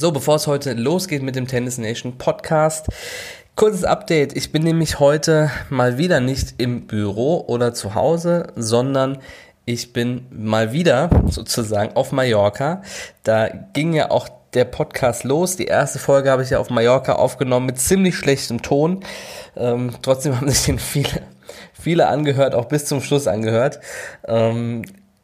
So, bevor es heute losgeht mit dem Tennis Nation Podcast, kurzes Update. Ich bin nämlich heute mal wieder nicht im Büro oder zu Hause, sondern ich bin mal wieder sozusagen auf Mallorca. Da ging ja auch der Podcast los. Die erste Folge habe ich ja auf Mallorca aufgenommen mit ziemlich schlechtem Ton. Trotzdem haben sich den viele angehört, auch bis zum Schluss angehört.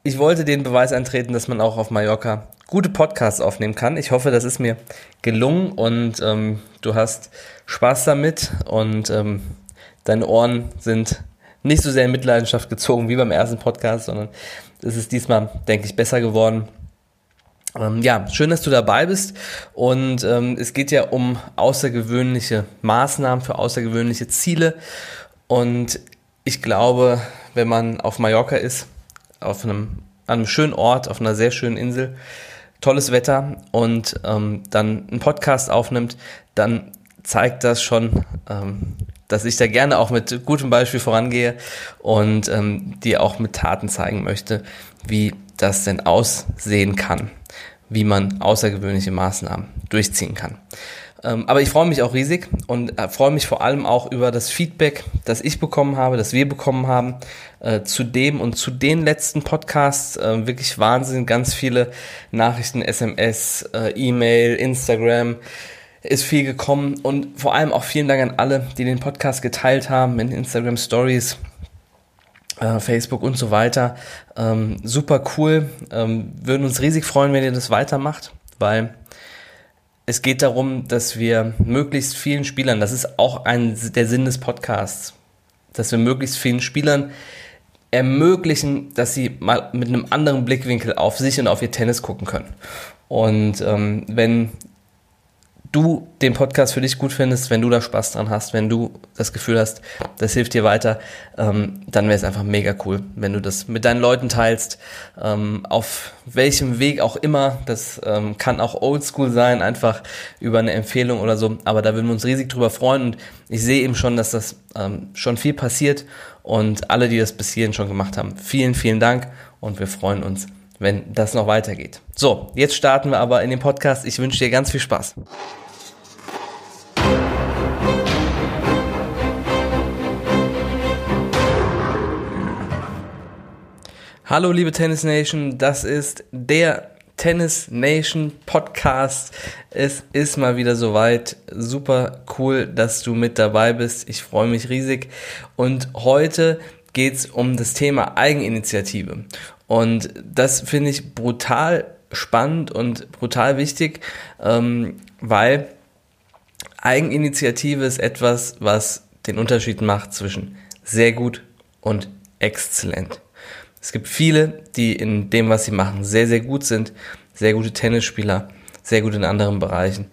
Ich wollte den Beweis antreten, dass man auch auf Mallorca gute Podcasts aufnehmen kann. Ich hoffe, das ist mir gelungen und du hast Spaß damit und deine Ohren sind nicht so sehr in Mitleidenschaft gezogen wie beim ersten Podcast, sondern es ist diesmal, denke ich, besser geworden. Ja, schön, dass du dabei bist und es geht ja um außergewöhnliche Maßnahmen für außergewöhnliche Ziele und ich glaube, wenn man auf Mallorca ist, an einem schönen Ort, auf einer sehr schönen Insel, tolles Wetter und dann einen Podcast aufnimmt, dann zeigt das schon, dass ich da gerne auch mit gutem Beispiel vorangehe und dir auch mit Taten zeigen möchte, wie das denn aussehen kann, wie man außergewöhnliche Maßnahmen durchziehen kann. Aber ich freue mich auch riesig und freue mich vor allem auch über das Feedback, das ich bekommen habe, das wir bekommen haben, zu dem und zu den letzten Podcasts. Wirklich Wahnsinn, ganz viele Nachrichten, SMS, E-Mail, Instagram, ist viel gekommen und vor allem auch vielen Dank an alle, die den Podcast geteilt haben in Instagram Stories, Facebook und so weiter. Super cool, würden uns riesig freuen, wenn ihr das weitermacht, weil es geht darum, dass wir möglichst vielen Spielern, das ist auch der Sinn des Podcasts, dass wir möglichst vielen Spielern ermöglichen, dass sie mal mit einem anderen Blickwinkel auf sich und auf ihr Tennis gucken können. Und wenn du den Podcast für dich gut findest, wenn du da Spaß dran hast, wenn du das Gefühl hast, das hilft dir weiter, dann wäre es einfach mega cool, wenn du das mit deinen Leuten teilst, auf welchem Weg auch immer, das kann auch oldschool sein, einfach über eine Empfehlung oder so, aber da würden wir uns riesig drüber freuen und ich sehe eben schon, dass das schon viel passiert und alle, die das bis hierhin schon gemacht haben, vielen, vielen Dank und wir freuen uns, wenn das noch weitergeht. So, jetzt starten wir aber in den Podcast. Ich wünsche dir ganz viel Spaß. Hallo liebe Tennis Nation, das ist der Tennis Nation Podcast. Es ist mal wieder soweit. Super cool, dass du mit dabei bist. Ich freue mich riesig. Und heute geht's um das Thema Eigeninitiative. Und das finde ich brutal spannend und brutal wichtig, weil Eigeninitiative ist etwas, was den Unterschied macht zwischen sehr gut und exzellent. Es gibt viele, die in dem, was sie machen, sehr, sehr gut sind, sehr gute Tennisspieler, sehr gut in anderen Bereichen.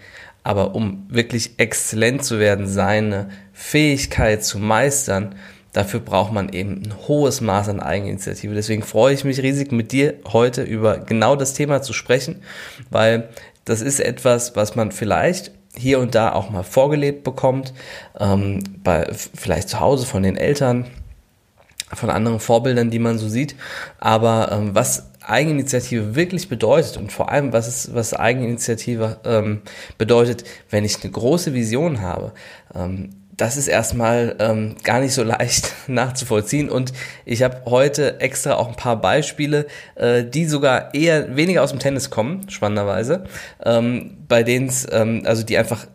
Aber um wirklich exzellent zu werden, seine Fähigkeit zu meistern, dafür braucht man eben ein hohes Maß an Eigeninitiative. Deswegen freue ich mich riesig, mit dir heute über genau das Thema zu sprechen, weil das ist etwas, was man vielleicht hier und da auch mal vorgelebt bekommt, vielleicht zu Hause von den Eltern, von anderen Vorbildern, die man so sieht. Aber was Eigeninitiative wirklich bedeutet und vor allem, was Eigeninitiative bedeutet, wenn ich eine große Vision habe, das ist erstmal gar nicht so leicht nachzuvollziehen und ich habe heute extra auch ein paar Beispiele, die sogar eher weniger aus dem Tennis kommen, spannenderweise, bei denen es, also die einfach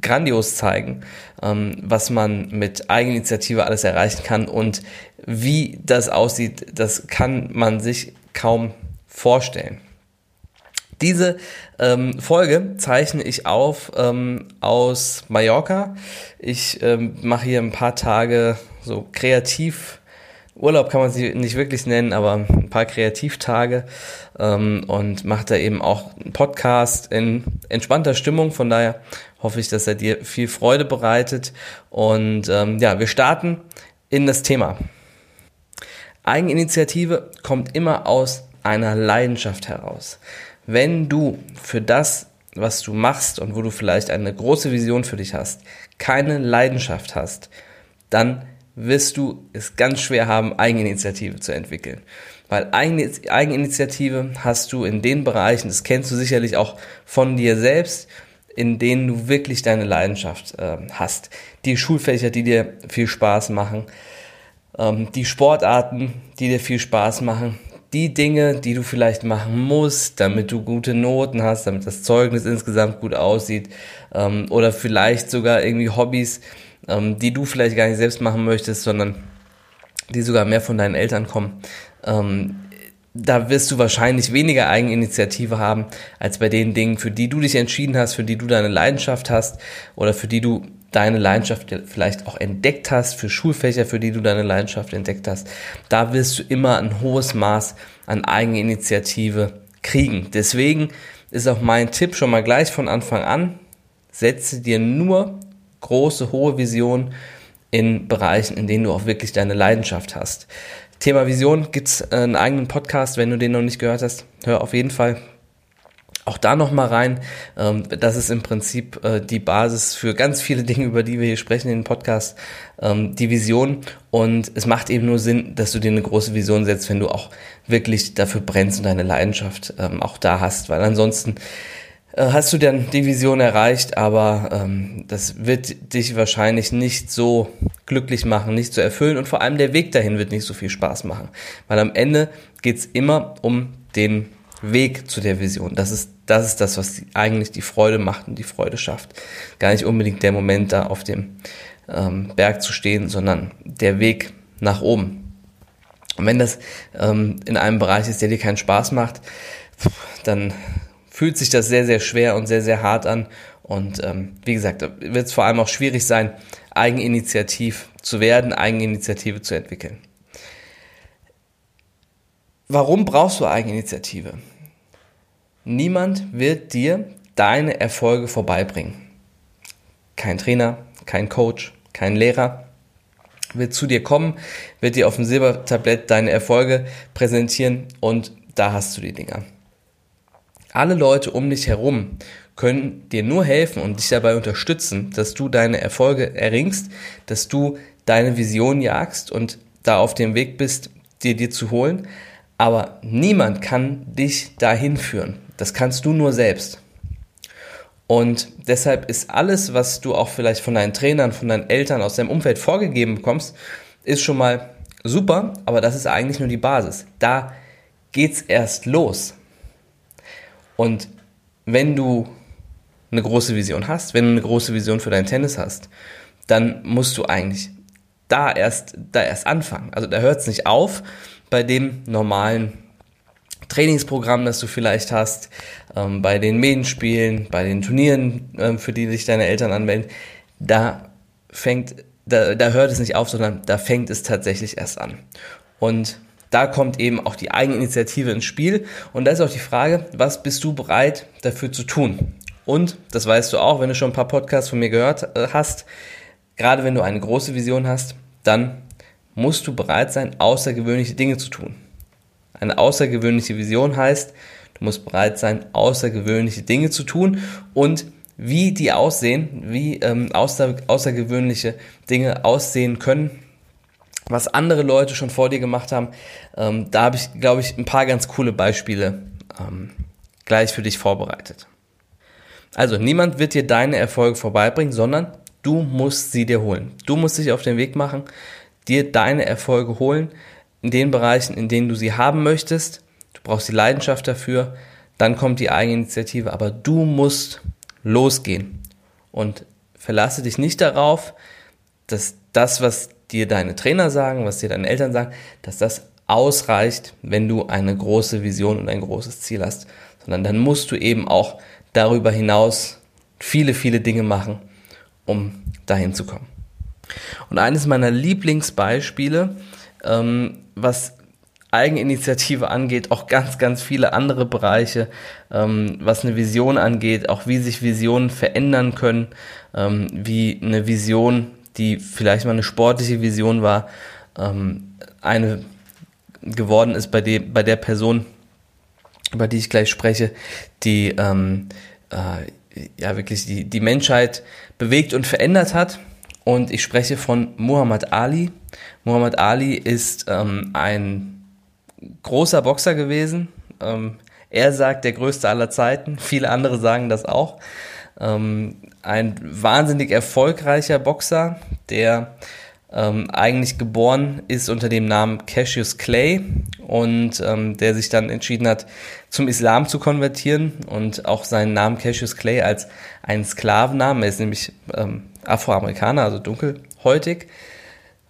grandios zeigen, was man mit Eigeninitiative alles erreichen kann und wie das aussieht, das kann man sich kaum vorstellen. Diese Folge zeichne ich auf aus Mallorca. Ich mache hier ein paar Tage so kreativ, Urlaub kann man sie nicht wirklich nennen, aber ein paar Kreativtage und mache da eben auch einen Podcast in entspannter Stimmung. Von daher hoffe ich, dass er dir viel Freude bereitet. Und ja, wir starten in das Thema. Eigeninitiative kommt immer aus einer Leidenschaft heraus. Wenn du für das, was du machst und wo du vielleicht eine große Vision für dich hast, keine Leidenschaft hast, dann wirst du es ganz schwer haben, Eigeninitiative zu entwickeln. weil Eigeninitiative hast du in den Bereichen, das kennst du sicherlich auch von dir selbst, in denen du wirklich deine Leidenschaft hast. Die Schulfächer, die dir viel Spaß machen, die Sportarten, die dir viel Spaß machen, die Dinge, die du vielleicht machen musst, damit du gute Noten hast, damit das Zeugnis insgesamt gut aussieht, oder vielleicht sogar irgendwie Hobbys, die du vielleicht gar nicht selbst machen möchtest, sondern die sogar mehr von deinen Eltern kommen. Da wirst du wahrscheinlich weniger Eigeninitiative haben, als bei den Dingen, für die du dich entschieden hast, für die du deine Leidenschaft hast oder für die du deine Leidenschaft vielleicht auch entdeckt hast, für Schulfächer, für die du deine Leidenschaft entdeckt hast. Da wirst du immer ein hohes Maß an Eigeninitiative kriegen. Deswegen ist auch mein Tipp schon mal gleich von Anfang an: Setze dir nur große, hohe Visionen in Bereichen, in denen du auch wirklich deine Leidenschaft hast. Thema Vision gibt es einen eigenen Podcast, wenn du den noch nicht gehört hast, hör auf jeden Fall auch da nochmal rein. Das ist im Prinzip die Basis für ganz viele Dinge, über die wir hier sprechen in dem Podcast, die Vision. Und es macht eben nur Sinn, dass du dir eine große Vision setzt, wenn du auch wirklich dafür brennst und deine Leidenschaft auch da hast, weil ansonsten hast du dann die Vision erreicht, aber das wird dich wahrscheinlich nicht so glücklich machen, nicht so erfüllen, und vor allem der Weg dahin wird nicht so viel Spaß machen, weil am Ende geht's immer um den Weg zu der Vision. Das ist das, was eigentlich die Freude macht und die Freude schafft. Gar nicht unbedingt der Moment, da auf dem Berg zu stehen, sondern der Weg nach oben. Und wenn das in einem Bereich ist, der dir keinen Spaß macht, dann fühlt sich das sehr, sehr schwer und sehr, sehr hart an. Und wie gesagt, wird es vor allem auch schwierig sein, eigeninitiativ zu werden, Eigeninitiative zu entwickeln. Warum brauchst du Eigeninitiative? Niemand wird dir deine Erfolge vorbeibringen. Kein Trainer, kein Coach, kein Lehrer wird zu dir kommen, wird dir auf dem Silbertablett deine Erfolge präsentieren, und da hast du die Dinger. Alle Leute um dich herum können dir nur helfen und dich dabei unterstützen, dass du deine Erfolge erringst, dass du deine Vision jagst und da auf dem Weg bist, dir zu holen. Aber niemand kann dich dahin führen. Das kannst du nur selbst. Und deshalb ist alles, was du auch vielleicht von deinen Trainern, von deinen Eltern, aus deinem Umfeld vorgegeben bekommst, ist schon mal super, aber das ist eigentlich nur die Basis. Da geht's erst los. Und wenn du eine große Vision hast, wenn du eine große Vision für deinen Tennis hast, dann musst du eigentlich da erst anfangen. Also da hört es nicht auf bei dem normalen Trainingsprogramm, das du vielleicht hast, bei den Medienspielen, bei den Turnieren, für die sich deine Eltern anmelden. Da hört es nicht auf, sondern da fängt es tatsächlich erst an. Und da kommt eben auch die Eigeninitiative ins Spiel, und da ist auch die Frage, was bist du bereit dafür zu tun? Und das weißt du auch, wenn du schon ein paar Podcasts von mir gehört hast, gerade wenn du eine große Vision hast, dann musst du bereit sein, außergewöhnliche Dinge zu tun. Eine außergewöhnliche Vision heißt, du musst bereit sein, außergewöhnliche Dinge zu tun, und wie die aussehen, wie außergewöhnliche Dinge aussehen können, was andere Leute schon vor dir gemacht haben, da habe ich, glaube ich, ein paar ganz coole Beispiele gleich für dich vorbereitet. Also, niemand wird dir deine Erfolge vorbeibringen, sondern du musst sie dir holen. Du musst dich auf den Weg machen, dir deine Erfolge holen, in den Bereichen, in denen du sie haben möchtest. Du brauchst die Leidenschaft dafür, dann kommt die Eigeninitiative, aber du musst losgehen. Und verlasse dich nicht darauf, dass das, was dir deine Trainer sagen, was dir deine Eltern sagen, dass das ausreicht, wenn du eine große Vision und ein großes Ziel hast, sondern dann musst du eben auch darüber hinaus viele, viele Dinge machen, um dahin zu kommen. Und eines meiner Lieblingsbeispiele, was Eigeninitiative angeht, auch ganz, ganz viele andere Bereiche, was eine Vision angeht, auch wie sich Visionen verändern können, wie eine Vision, die vielleicht mal eine sportliche Vision war, eine geworden ist bei der Person, über die ich gleich spreche, die wirklich die Menschheit bewegt und verändert hat. Und ich spreche von Muhammad Ali. Muhammad Ali ist ein großer Boxer gewesen. Er sagt, der größte aller Zeiten. Viele andere sagen das auch. Ein wahnsinnig erfolgreicher Boxer, der eigentlich geboren ist unter dem Namen Cassius Clay und der sich dann entschieden hat, zum Islam zu konvertieren und auch seinen Namen Cassius Clay als einen Sklavennamen, er ist nämlich Afroamerikaner, also dunkelhäutig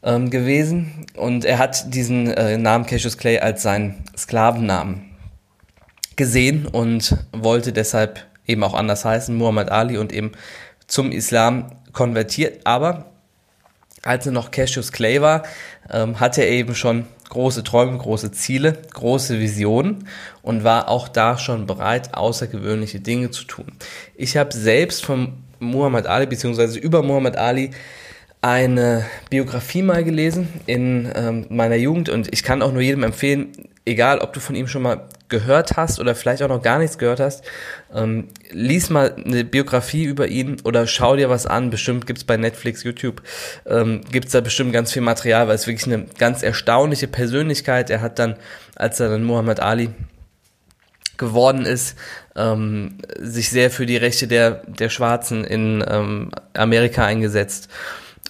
gewesen, und er hat diesen Namen Cassius Clay als seinen Sklavennamen gesehen und wollte deshalb eben auch anders heißen, Muhammad Ali, und eben zum Islam konvertiert, aber als er noch Cassius Clay war, hatte er eben schon große Träume, große Ziele, große Visionen und war auch da schon bereit, außergewöhnliche Dinge zu tun. Ich habe selbst von Muhammad Ali bzw. über Muhammad Ali eine Biografie mal gelesen in meiner Jugend, und ich kann auch nur jedem empfehlen, egal ob du von ihm schon mal gehört hast oder vielleicht auch noch gar nichts gehört hast, lies mal eine Biografie über ihn oder schau dir was an. Bestimmt gibt's bei Netflix, YouTube, gibt's da bestimmt ganz viel Material, weil es wirklich eine ganz erstaunliche Persönlichkeit. Er hat dann, als er dann Muhammad Ali geworden ist, sich sehr für die Rechte der Schwarzen in Amerika eingesetzt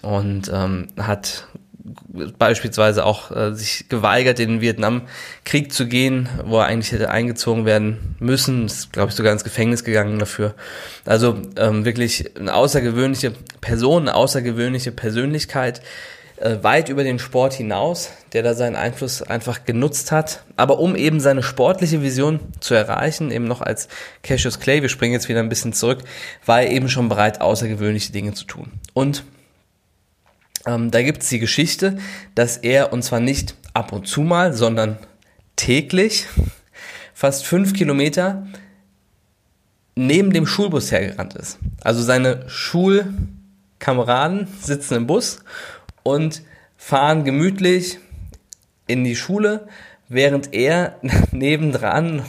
und hat beispielsweise auch sich geweigert, in den Vietnamkrieg zu gehen, wo er eigentlich hätte eingezogen werden müssen. Ist, glaube ich, sogar ins Gefängnis gegangen dafür. Also wirklich eine außergewöhnliche Person, eine außergewöhnliche Persönlichkeit, weit über den Sport hinaus, der da seinen Einfluss einfach genutzt hat. Aber um eben seine sportliche Vision zu erreichen, eben noch als Cassius Clay, wir springen jetzt wieder ein bisschen zurück, war er eben schon bereit, außergewöhnliche Dinge zu tun. Und da gibt's die Geschichte, dass er, und zwar nicht ab und zu mal, sondern täglich, fast 5 Kilometer neben dem Schulbus hergerannt ist. Also seine Schulkameraden sitzen im Bus und fahren gemütlich in die Schule, während er nebendran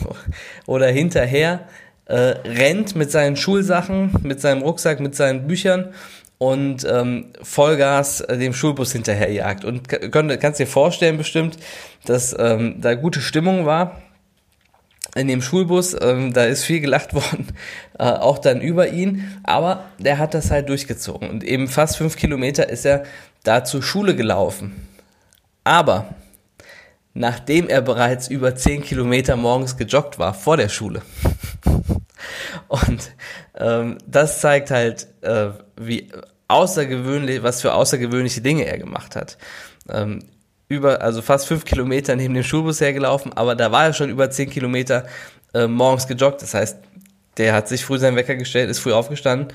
oder hinterher rennt mit seinen Schulsachen, mit seinem Rucksack, mit seinen Büchern und Vollgas dem Schulbus hinterherjagt. Und kannst dir vorstellen bestimmt, dass da gute Stimmung war in dem Schulbus. Da ist viel gelacht worden, auch dann über ihn. Aber der hat das halt durchgezogen. Und eben fast 5 Kilometer ist er da zur Schule gelaufen. Aber nachdem er bereits über 10 Kilometer morgens gejoggt war, vor der Schule. Und das zeigt halt, wie außergewöhnlich, was für außergewöhnliche Dinge er gemacht hat. Also fast 5 Kilometer neben dem Schulbus hergelaufen, aber da war er schon über 10 Kilometer morgens gejoggt. Das heißt, der hat sich früh seinen Wecker gestellt, ist früh aufgestanden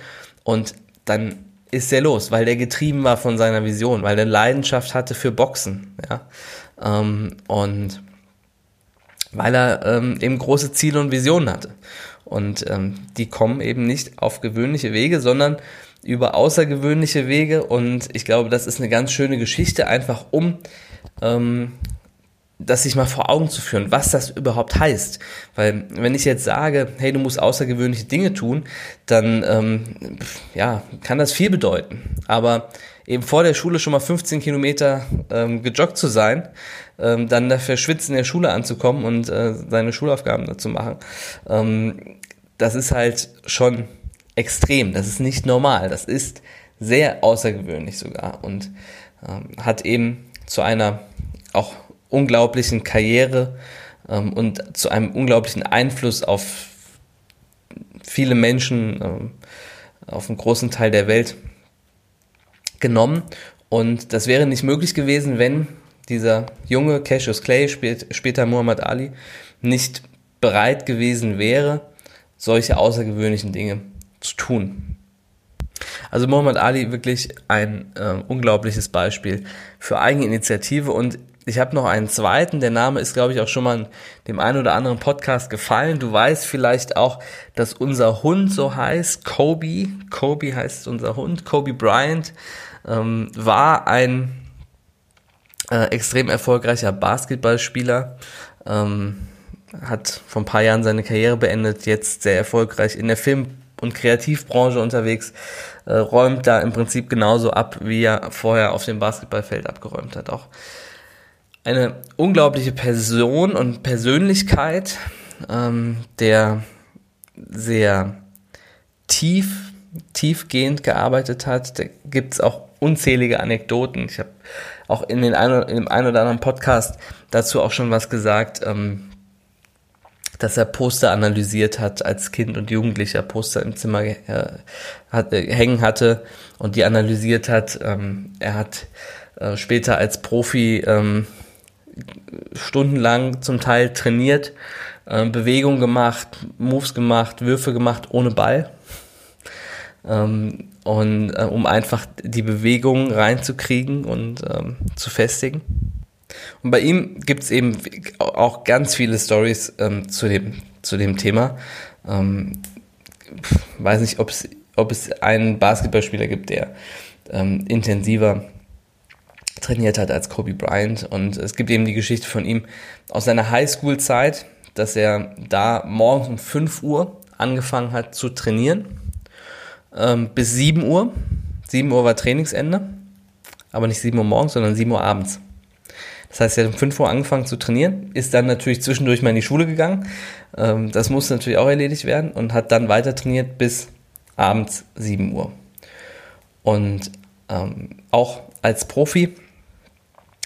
und dann ist er los, weil der getrieben war von seiner Vision, weil er Leidenschaft hatte für Boxen, ja. Und weil er eben große Ziele und Visionen hatte. Und die kommen eben nicht auf gewöhnliche Wege, sondern über außergewöhnliche Wege. Und ich glaube, das ist eine ganz schöne Geschichte, einfach um das sich mal vor Augen zu führen, was das überhaupt heißt. Weil wenn ich jetzt sage, hey, du musst außergewöhnliche Dinge tun, dann kann das viel bedeuten. Aber eben vor der Schule schon mal 15 Kilometer gejoggt zu sein, dann dafür schwitzen in der Schule anzukommen und seine Schulaufgaben dazu machen, das ist halt schon extrem, das ist nicht normal, das ist sehr außergewöhnlich sogar und hat eben zu einer auch unglaublichen Karriere und zu einem unglaublichen Einfluss auf viele Menschen, auf einen großen Teil der Welt genommen, und das wäre nicht möglich gewesen, wenn dieser junge Cassius Clay, später Muhammad Ali, nicht bereit gewesen wäre, solche außergewöhnlichen Dinge zu tun. Also Muhammad Ali, wirklich ein unglaubliches Beispiel für Eigeninitiative. Und ich habe noch einen zweiten, der Name ist, glaube ich, auch schon mal in dem einen oder anderen Podcast gefallen. Du weißt vielleicht auch, dass unser Hund so heißt, Kobe. Kobe heißt unser Hund. Kobe Bryant war ein extrem erfolgreicher Basketballspieler, hat vor ein paar Jahren seine Karriere beendet, jetzt sehr erfolgreich in der Film- und Kreativbranche unterwegs, räumt da im Prinzip genauso ab, wie er vorher auf dem Basketballfeld abgeräumt hat. Auch eine unglaubliche Person und Persönlichkeit, der sehr tiefgehend gearbeitet hat. Da gibt es auch unzählige Anekdoten. Ich habe auch in dem einen oder anderen Podcast dazu auch schon was gesagt, dass er Poster analysiert hat als Kind und Jugendlicher, Poster im Zimmer hängen hatte und die analysiert hat. Er hat später als Profi stundenlang zum Teil trainiert, Bewegungen gemacht, Moves gemacht, Würfe gemacht ohne Ball, um einfach die Bewegung reinzukriegen und zu festigen. Und bei ihm gibt es eben auch ganz viele Storys zu dem Thema. Weiß nicht, ob es einen Basketballspieler gibt, der intensiver trainiert hat als Kobe Bryant. Und es gibt eben die Geschichte von ihm aus seiner Highschool-Zeit, dass er da morgens um 5 Uhr angefangen hat zu trainieren, bis 7 Uhr. 7 Uhr war Trainingsende, aber nicht 7 Uhr morgens, sondern 7 Uhr abends. Das heißt, er hat um 5 Uhr angefangen zu trainieren, ist dann natürlich zwischendurch mal in die Schule gegangen. Das musste natürlich auch erledigt werden und hat dann weiter trainiert bis abends 7 Uhr. Und auch als Profi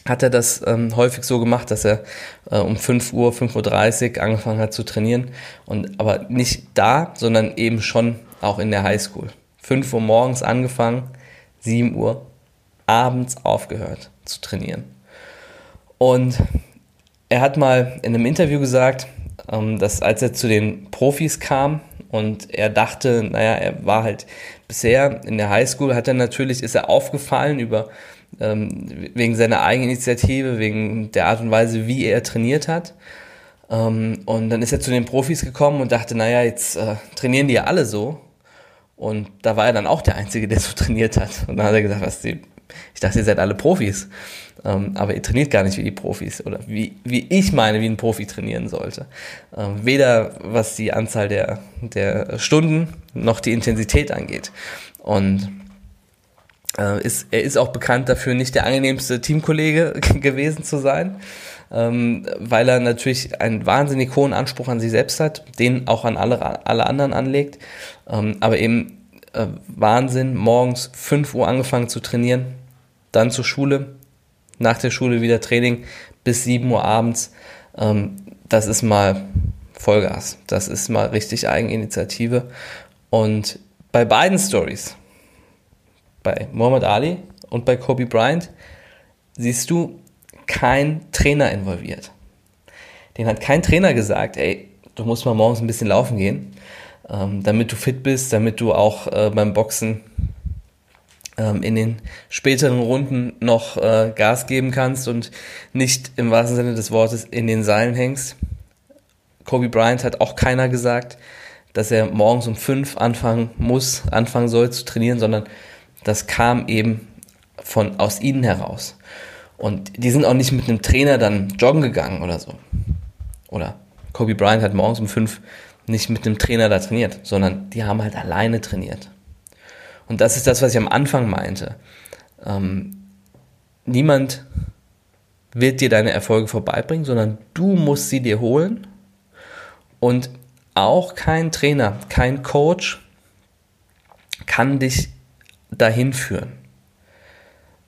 hat er das häufig so gemacht, dass er um 5 Uhr, 5.30 Uhr angefangen hat zu trainieren. Aber nicht da, sondern eben schon auch in der Highschool. 5 Uhr morgens angefangen, 7 Uhr abends aufgehört zu trainieren. Und er hat mal in einem Interview gesagt, dass als er zu den Profis kam und er dachte, naja, er war halt bisher in der Highschool, ist er aufgefallen wegen seiner Eigeninitiative, wegen der Art und Weise, wie er trainiert hat. Und dann ist er zu den Profis gekommen und dachte, naja, jetzt trainieren die ja alle so. Und da war er dann auch der Einzige, der so trainiert hat. Und dann hat er gesagt, ich dachte, ihr seid alle Profis. Aber ihr trainiert gar nicht wie die Profis oder wie ich meine, wie ein Profi trainieren sollte. Weder was die Anzahl der Stunden noch die Intensität angeht. Und er ist auch bekannt dafür, nicht der angenehmste Teamkollege gewesen zu sein, weil er natürlich einen wahnsinnig hohen Anspruch an sich selbst hat, den auch an alle anderen anlegt. Aber eben Wahnsinn, morgens 5 Uhr angefangen zu trainieren, dann zur Schule, nach der Schule wieder Training bis 7 Uhr abends. Das ist mal Vollgas, das ist mal richtig Eigeninitiative. Und bei beiden Stories, bei Muhammad Ali und bei Kobe Bryant, siehst du kein Trainer involviert. Den hat kein Trainer gesagt, ey, du musst mal morgens ein bisschen laufen gehen, damit du fit bist, damit du auch beim Boxen in den späteren Runden noch Gas geben kannst und nicht im wahrsten Sinne des Wortes in den Seilen hängst. Kobe Bryant hat auch keiner gesagt, dass er morgens um 5 anfangen soll zu trainieren, sondern das kam eben aus ihnen heraus. Und die sind auch nicht mit einem Trainer dann joggen gegangen oder so. Oder Kobe Bryant hat morgens um 5 nicht mit einem Trainer da trainiert, sondern die haben halt alleine trainiert. Und das ist das, was ich am Anfang meinte. Niemand wird dir deine Erfolge vorbeibringen, sondern du musst sie dir holen. Und auch kein Trainer, kein Coach kann dich dahin führen,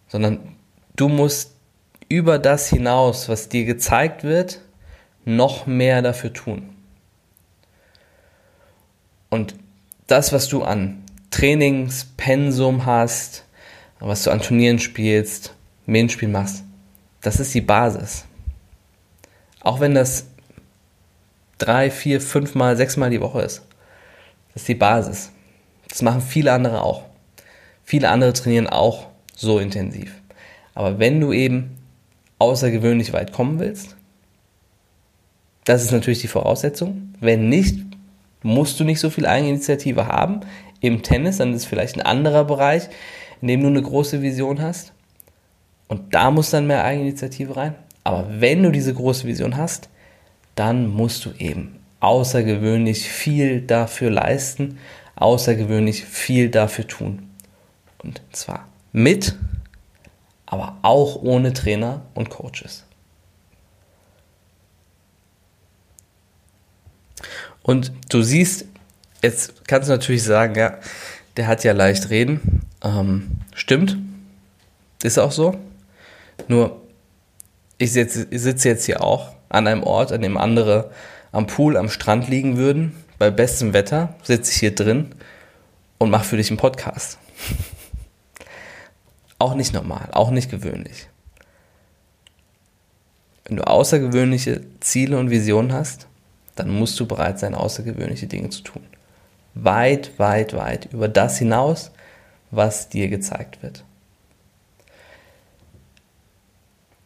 sondern du musst über das hinaus, was dir gezeigt wird, noch mehr dafür tun. Und das, was du an Trainingspensum hast, was du an Turnieren spielst, Medienspiel machst, das ist die Basis. Auch wenn das 3, 4, 5 Mal, 6 Mal die Woche ist, das ist die Basis. Das machen viele andere auch. Viele andere trainieren auch so intensiv. Aber wenn du eben außergewöhnlich weit kommen willst, das ist natürlich die Voraussetzung. Wenn nicht, musst du nicht so viel Eigeninitiative haben. Im Tennis, dann ist es vielleicht ein anderer Bereich, in dem du eine große Vision hast. Und da muss dann mehr Eigeninitiative rein. Aber wenn du diese große Vision hast, dann musst du eben außergewöhnlich viel dafür leisten, außergewöhnlich viel dafür tun. Und zwar mit, aber auch ohne Trainer und Coaches. Und du siehst, jetzt kannst du natürlich sagen, ja, der hat ja leicht reden. Stimmt, ist auch so. Nur, ich sitze jetzt hier auch an einem Ort, an dem andere am Pool, am Strand liegen würden. Bei bestem Wetter sitze ich hier drin und mache für dich einen Podcast. Auch nicht normal, auch nicht gewöhnlich. Wenn du außergewöhnliche Ziele und Visionen hast, dann musst du bereit sein, außergewöhnliche Dinge zu tun. Weit, weit, weit über das hinaus, was dir gezeigt wird.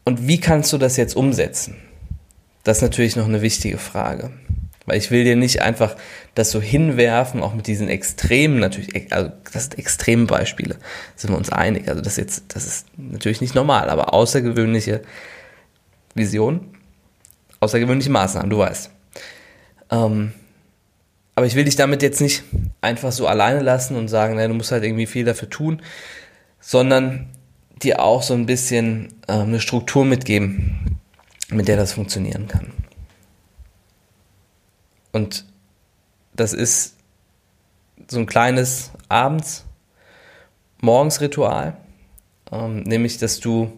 Und wie kannst du das jetzt umsetzen? Das ist natürlich noch eine wichtige Frage. Weil ich will dir nicht einfach das so hinwerfen, auch mit diesen Extremen natürlich, also das sind extreme Beispiele, sind wir uns einig. Also das ist natürlich nicht normal, aber außergewöhnliche Vision, außergewöhnliche Maßnahmen, du weißt. Aber ich will dich damit jetzt nicht einfach so alleine lassen und sagen, na, du musst halt irgendwie viel dafür tun, sondern dir auch so ein bisschen eine Struktur mitgeben, mit der das funktionieren kann. Und das ist so ein kleines Abends-Morgens-Ritual, nämlich, dass du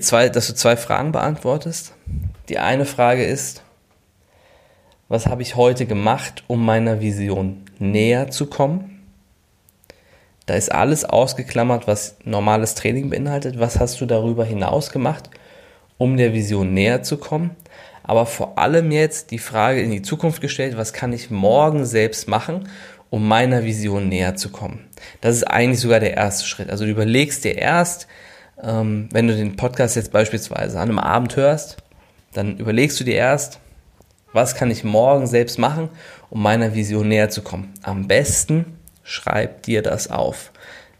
zwei Fragen beantwortest. Die eine Frage ist, was habe ich heute gemacht, um meiner Vision näher zu kommen? Da ist alles ausgeklammert, was normales Training beinhaltet. Was hast du darüber hinaus gemacht, um der Vision näher zu kommen? Aber vor allem jetzt die Frage in die Zukunft gestellt, was kann ich morgen selbst machen, um meiner Vision näher zu kommen? Das ist eigentlich sogar der erste Schritt. Also du überlegst dir erst, wenn du den Podcast jetzt beispielsweise an einem Abend hörst, dann überlegst du dir erst, was kann ich morgen selbst machen, um meiner Vision näher zu kommen? Am besten schreib dir das auf.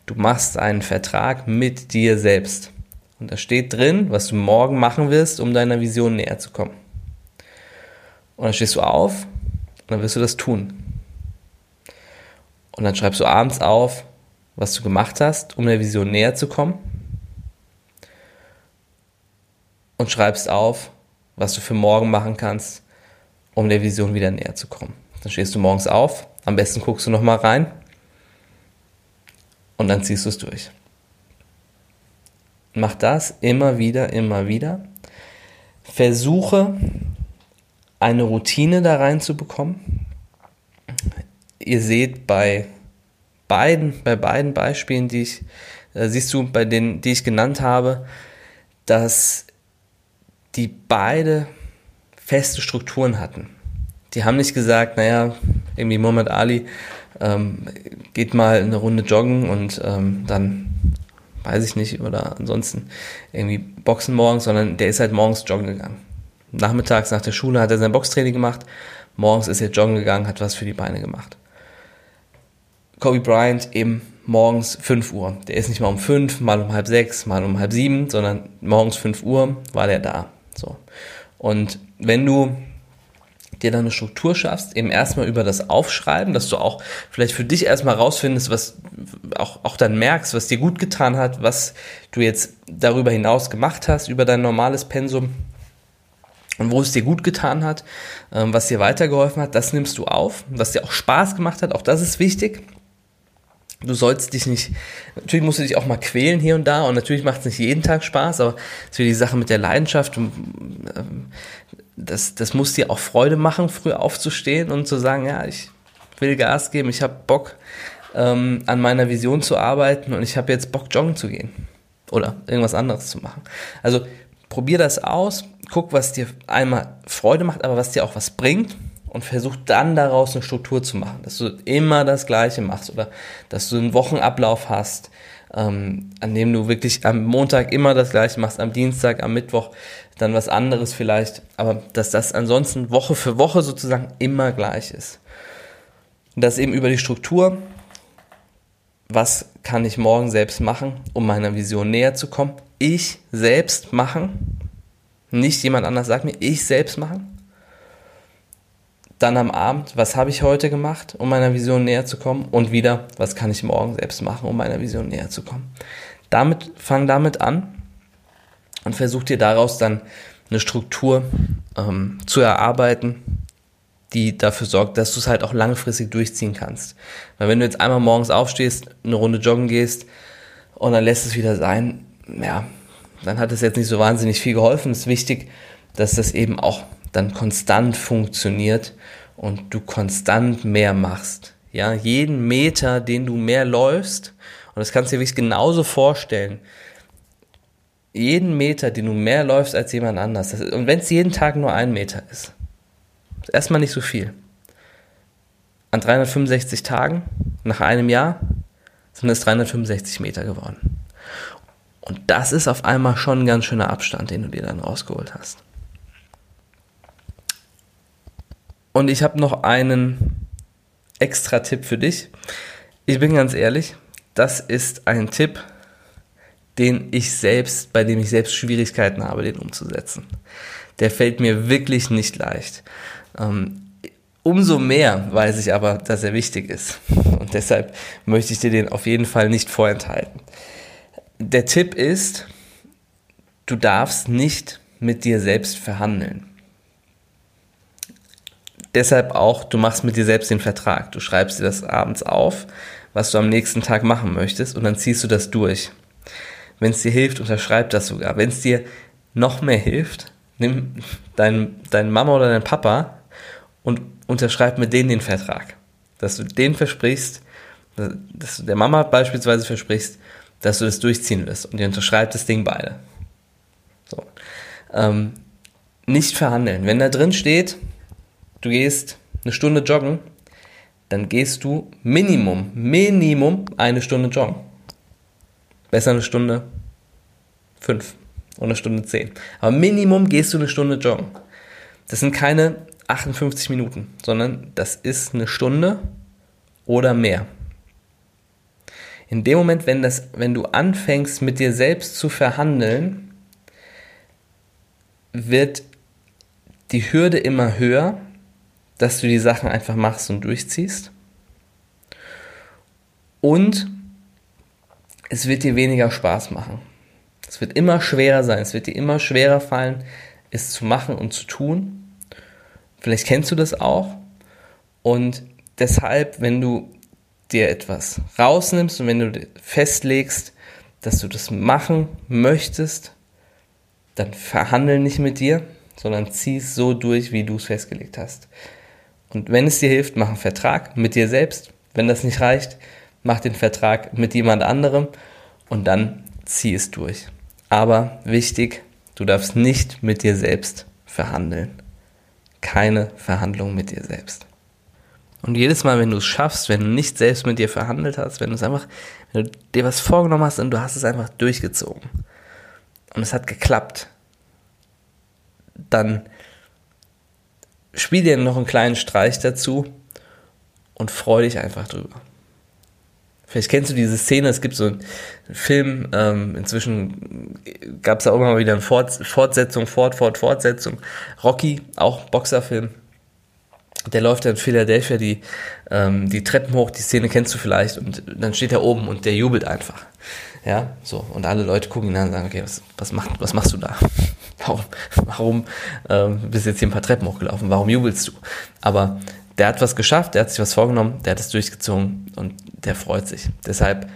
Du machst einen Vertrag mit dir selbst. Und da steht drin, was du morgen machen wirst, um deiner Vision näher zu kommen. Und dann stehst du auf und dann wirst du das tun. Und dann schreibst du abends auf, was du gemacht hast, um der Vision näher zu kommen. Und schreibst auf, was du für morgen machen kannst, um der Vision wieder näher zu kommen. Dann stehst du morgens auf, am besten guckst du nochmal rein und dann ziehst du es durch. Mach das immer wieder, immer wieder. Versuche, eine Routine da reinzubekommen. Ihr seht bei beiden Beispielen, die ich genannt habe, dass die beide feste Strukturen hatten. Die haben nicht gesagt, naja, irgendwie Muhammad Ali geht mal eine Runde joggen und dann, weiß ich nicht, oder ansonsten irgendwie boxen morgens, sondern der ist halt morgens joggen gegangen. Nachmittags nach der Schule hat er sein Boxtraining gemacht, morgens ist er joggen gegangen, hat was für die Beine gemacht. Kobe Bryant eben morgens 5 Uhr. Der ist nicht mal um 5, mal um 5:30, mal um 6:30, sondern morgens 5 Uhr war der da. So. Und wenn du dir dann eine Struktur schaffst, eben erstmal über das Aufschreiben, dass du auch vielleicht für dich erstmal rausfindest, was auch dann merkst, was dir gut getan hat, was du jetzt darüber hinaus gemacht hast, über dein normales Pensum, und wo es dir gut getan hat, was dir weitergeholfen hat, das nimmst du auf, was dir auch Spaß gemacht hat, auch das ist wichtig. Du sollst dich nicht, natürlich musst du dich auch mal quälen hier und da, und natürlich macht es nicht jeden Tag Spaß, aber das ist die Sache mit der Leidenschaft, das muss dir auch Freude machen, früh aufzustehen und zu sagen, ja, ich will Gas geben, ich habe Bock an meiner Vision zu arbeiten und ich habe jetzt Bock joggen zu gehen oder irgendwas anderes zu machen. Also probier das aus, guck, was dir einmal Freude macht, aber was dir auch was bringt, und versuch dann daraus eine Struktur zu machen, dass du immer das Gleiche machst oder dass du einen Wochenablauf hast, an dem du wirklich am Montag immer das Gleiche machst, am Dienstag, am Mittwoch dann was anderes vielleicht, aber dass das ansonsten Woche für Woche sozusagen immer gleich ist. Und das eben über die Struktur, was kann ich morgen selbst machen, um meiner Vision näher zu kommen, ich selbst machen, nicht jemand anders sagt mir, ich selbst machen. Dann am Abend, was habe ich heute gemacht, um meiner Vision näher zu kommen? Und wieder, was kann ich morgen selbst machen, um meiner Vision näher zu kommen? Fang damit an und versuch dir daraus dann eine Struktur zu erarbeiten, die dafür sorgt, dass du es halt auch langfristig durchziehen kannst. Weil wenn du jetzt einmal morgens aufstehst, eine Runde joggen gehst und dann lässt es wieder sein, ja, dann hat es jetzt nicht so wahnsinnig viel geholfen. Es ist wichtig, dass das eben auch dann konstant funktioniert und du konstant mehr machst. Ja, jeden Meter, den du mehr läufst, und das kannst du dir wirklich genauso vorstellen, jeden Meter, den du mehr läufst als jemand anders, das ist, und wenn es jeden Tag nur ein Meter ist, ist erstmal nicht so viel. An 365 Tagen, nach einem Jahr, sind es 365 Meter geworden. Und das ist auf einmal schon ein ganz schöner Abstand, den du dir dann rausgeholt hast. Und ich habe noch einen extra Tipp für dich. Ich bin ganz ehrlich, das ist ein Tipp, bei dem ich selbst Schwierigkeiten habe, den umzusetzen. Der fällt mir wirklich nicht leicht. Umso mehr weiß ich aber, dass er wichtig ist. Und deshalb möchte ich dir den auf jeden Fall nicht vorenthalten. Der Tipp ist, du darfst nicht mit dir selbst verhandeln. Deshalb auch, du machst mit dir selbst den Vertrag. Du schreibst dir das abends auf, was du am nächsten Tag machen möchtest, und dann ziehst du das durch. Wenn es dir hilft, unterschreib das sogar. Wenn es dir noch mehr hilft, nimm deine Mama oder deinen Papa und unterschreib mit denen den Vertrag. Dass du denen versprichst, dass du der Mama beispielsweise versprichst, dass du das durchziehen wirst, und ihr unterschreibt das Ding beide. So. Nicht verhandeln. Wenn da drin steht, du gehst eine Stunde joggen, dann gehst du Minimum eine Stunde joggen. Besser eine Stunde 5 oder eine Stunde 10. Aber Minimum gehst du eine Stunde joggen. Das sind keine 58 Minuten, sondern das ist eine Stunde oder mehr. In dem Moment, wenn du anfängst, mit dir selbst zu verhandeln, wird die Hürde immer höher, dass du die Sachen einfach machst und durchziehst. Und es wird dir weniger Spaß machen. Es wird immer schwerer sein, es wird dir immer schwerer fallen, es zu machen und zu tun. Vielleicht kennst du das auch. Und deshalb, wenn du dir etwas rausnimmst und wenn du festlegst, dass du das machen möchtest, dann verhandel nicht mit dir, sondern zieh es so durch, wie du es festgelegt hast. Und wenn es dir hilft, mach einen Vertrag mit dir selbst. Wenn das nicht reicht, mach den Vertrag mit jemand anderem und dann zieh es durch. Aber wichtig, du darfst nicht mit dir selbst verhandeln. Keine Verhandlung mit dir selbst. Und jedes Mal, wenn du es schaffst, wenn du nicht selbst mit dir verhandelt hast, wenn du dir was vorgenommen hast und du hast es einfach durchgezogen und es hat geklappt, dann spiel dir noch einen kleinen Streich dazu und freu dich einfach drüber. Vielleicht kennst du diese Szene, es gibt so einen Film, inzwischen gab es da auch immer wieder eine Fortsetzung, Rocky, auch Boxerfilm. Der läuft dann in Philadelphia die Treppen hoch, die Szene kennst du vielleicht, und dann steht er oben und der jubelt einfach. Ja, so, und alle Leute gucken ihn an und sagen, okay, was machst du da? Warum bist jetzt hier ein paar Treppen hochgelaufen? Warum jubelst du? Aber der hat was geschafft, der hat sich was vorgenommen, der hat es durchgezogen und der freut sich. Deshalb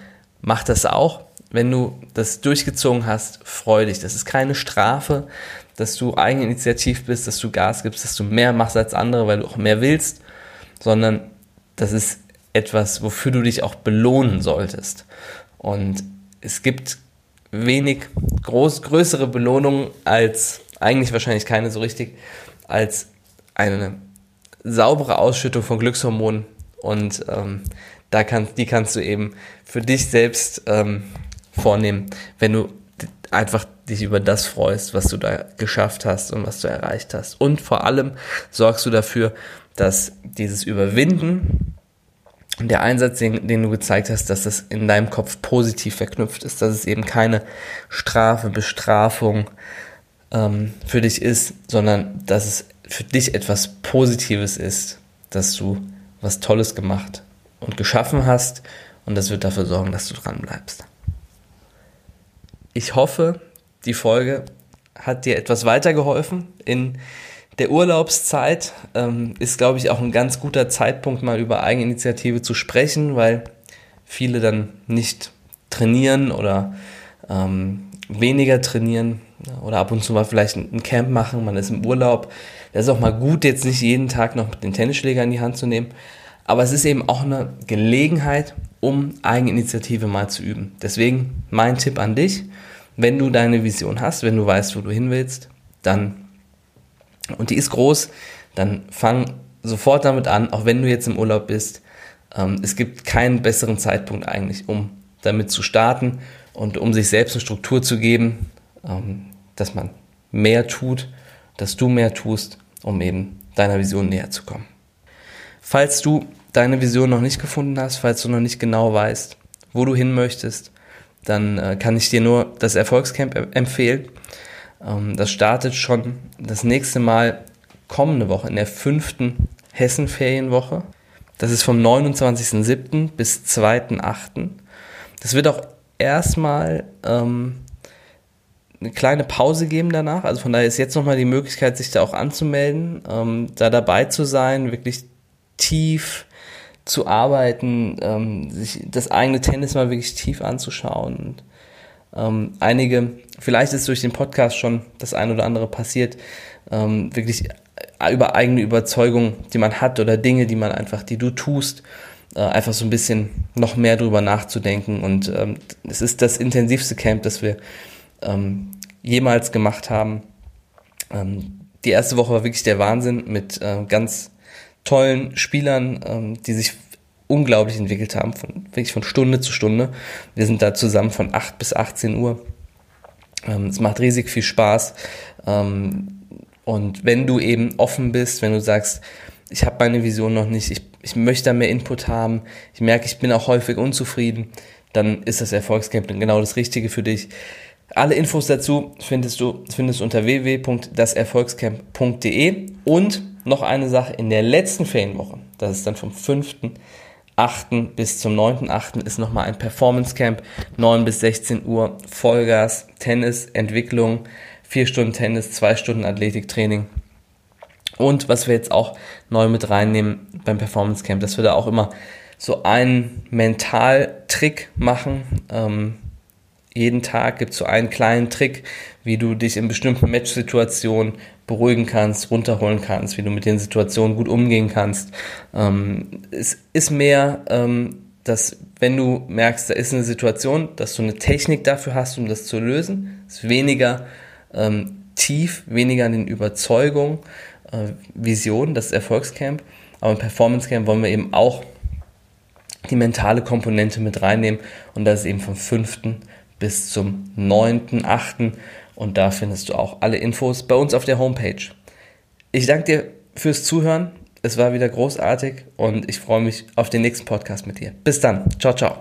mach das auch. Wenn du das durchgezogen hast, freu dich. Das ist keine Strafe, dass du eigeninitiativ bist, dass du Gas gibst, dass du mehr machst als andere, weil du auch mehr willst, sondern das ist etwas, wofür du dich auch belohnen solltest. Und es gibt wenig größere Belohnungen als, eigentlich wahrscheinlich keine so richtig, als eine saubere Ausschüttung von Glückshormonen, und die kannst du eben für dich selbst vornehmen, wenn du einfach dich über das freust, was du da geschafft hast und was du erreicht hast. Und vor allem sorgst du dafür, dass dieses Überwinden und der Einsatz, den du gezeigt hast, dass das in deinem Kopf positiv verknüpft ist, dass es eben keine Strafe, Bestrafung für dich ist, sondern dass es für dich etwas Positives ist, dass du was Tolles gemacht und geschaffen hast, und das wird dafür sorgen, dass du dran bleibst. Ich hoffe, die Folge hat dir etwas weitergeholfen in der Urlaubszeit ist, glaube ich, auch ein ganz guter Zeitpunkt, mal über Eigeninitiative zu sprechen, weil viele dann nicht trainieren oder weniger trainieren oder ab und zu mal vielleicht ein Camp machen, man ist im Urlaub. Das ist auch mal gut, jetzt nicht jeden Tag noch den Tennisschläger in die Hand zu nehmen, aber es ist eben auch eine Gelegenheit, um Eigeninitiative mal zu üben. Deswegen mein Tipp an dich, wenn du deine Vision hast, wenn du weißt, wo du hin willst, dann, und die ist groß, dann fang sofort damit an, auch wenn du jetzt im Urlaub bist. Es gibt keinen besseren Zeitpunkt eigentlich, um damit zu starten und um sich selbst eine Struktur zu geben, dass man mehr tut, dass du mehr tust, um eben deiner Vision näher zu kommen. Falls du deine Vision noch nicht gefunden hast, falls du noch nicht genau weißt, wo du hin möchtest, dann kann ich dir nur das Erfolgscamp empfehlen. Das startet schon das nächste Mal kommende Woche, in der 5. Hessen-Ferienwoche. Das ist vom 29.07. bis 2.08. Das wird auch erstmal eine kleine Pause geben danach. Also von daher ist jetzt nochmal die Möglichkeit, sich da auch anzumelden, da dabei zu sein, wirklich tief zu arbeiten, sich das eigene Tennis mal wirklich tief anzuschauen. Und einige, vielleicht ist durch den Podcast schon das ein oder andere passiert, wirklich über eigene Überzeugungen, die man hat oder Dinge, die man einfach, die du tust, einfach so ein bisschen noch mehr drüber nachzudenken. Und es ist das intensivste Camp, das wir jemals gemacht haben. Die erste Woche war wirklich der Wahnsinn mit ganz tollen Spielern, die sich unglaublich entwickelt haben, wirklich von Stunde zu Stunde. Wir sind da zusammen von 8 bis 18 Uhr. Es macht riesig viel Spaß. Und wenn du eben offen bist, wenn du sagst, ich habe meine Vision noch nicht, ich möchte da mehr Input haben, ich merke, ich bin auch häufig unzufrieden, dann ist das Erfolgscamp genau das Richtige für dich. Alle Infos dazu findest du unter www.daserfolgscamp.de. Und noch eine Sache, in der letzten Ferienwoche, das ist dann vom 5.8. bis zum 9.8. ist nochmal ein Performance-Camp, 9 bis 16 Uhr, Vollgas, Tennis, Entwicklung, 4 Stunden Tennis, 2 Stunden Athletiktraining. Und was wir jetzt auch neu mit reinnehmen beim Performance-Camp, dass wir da auch immer so einen Mentaltrick machen. Jeden Tag gibt es so einen kleinen Trick, wie du dich in bestimmten Match-Situationen beruhigen kannst, runterholen kannst, wie du mit den Situationen gut umgehen kannst. Es ist mehr, dass wenn du merkst, da ist eine Situation, dass du eine Technik dafür hast, um das zu lösen. Es ist weniger tief, weniger an den Überzeugungen, Visionen, das ist Erfolgscamp. Aber im Performance-Camp wollen wir eben auch die mentale Komponente mit reinnehmen. Und das ist eben vom 5. bis zum 9.8. Und da findest du auch alle Infos bei uns auf der Homepage. Ich danke dir fürs Zuhören. Es war wieder großartig und ich freue mich auf den nächsten Podcast mit dir. Bis dann. Ciao, ciao.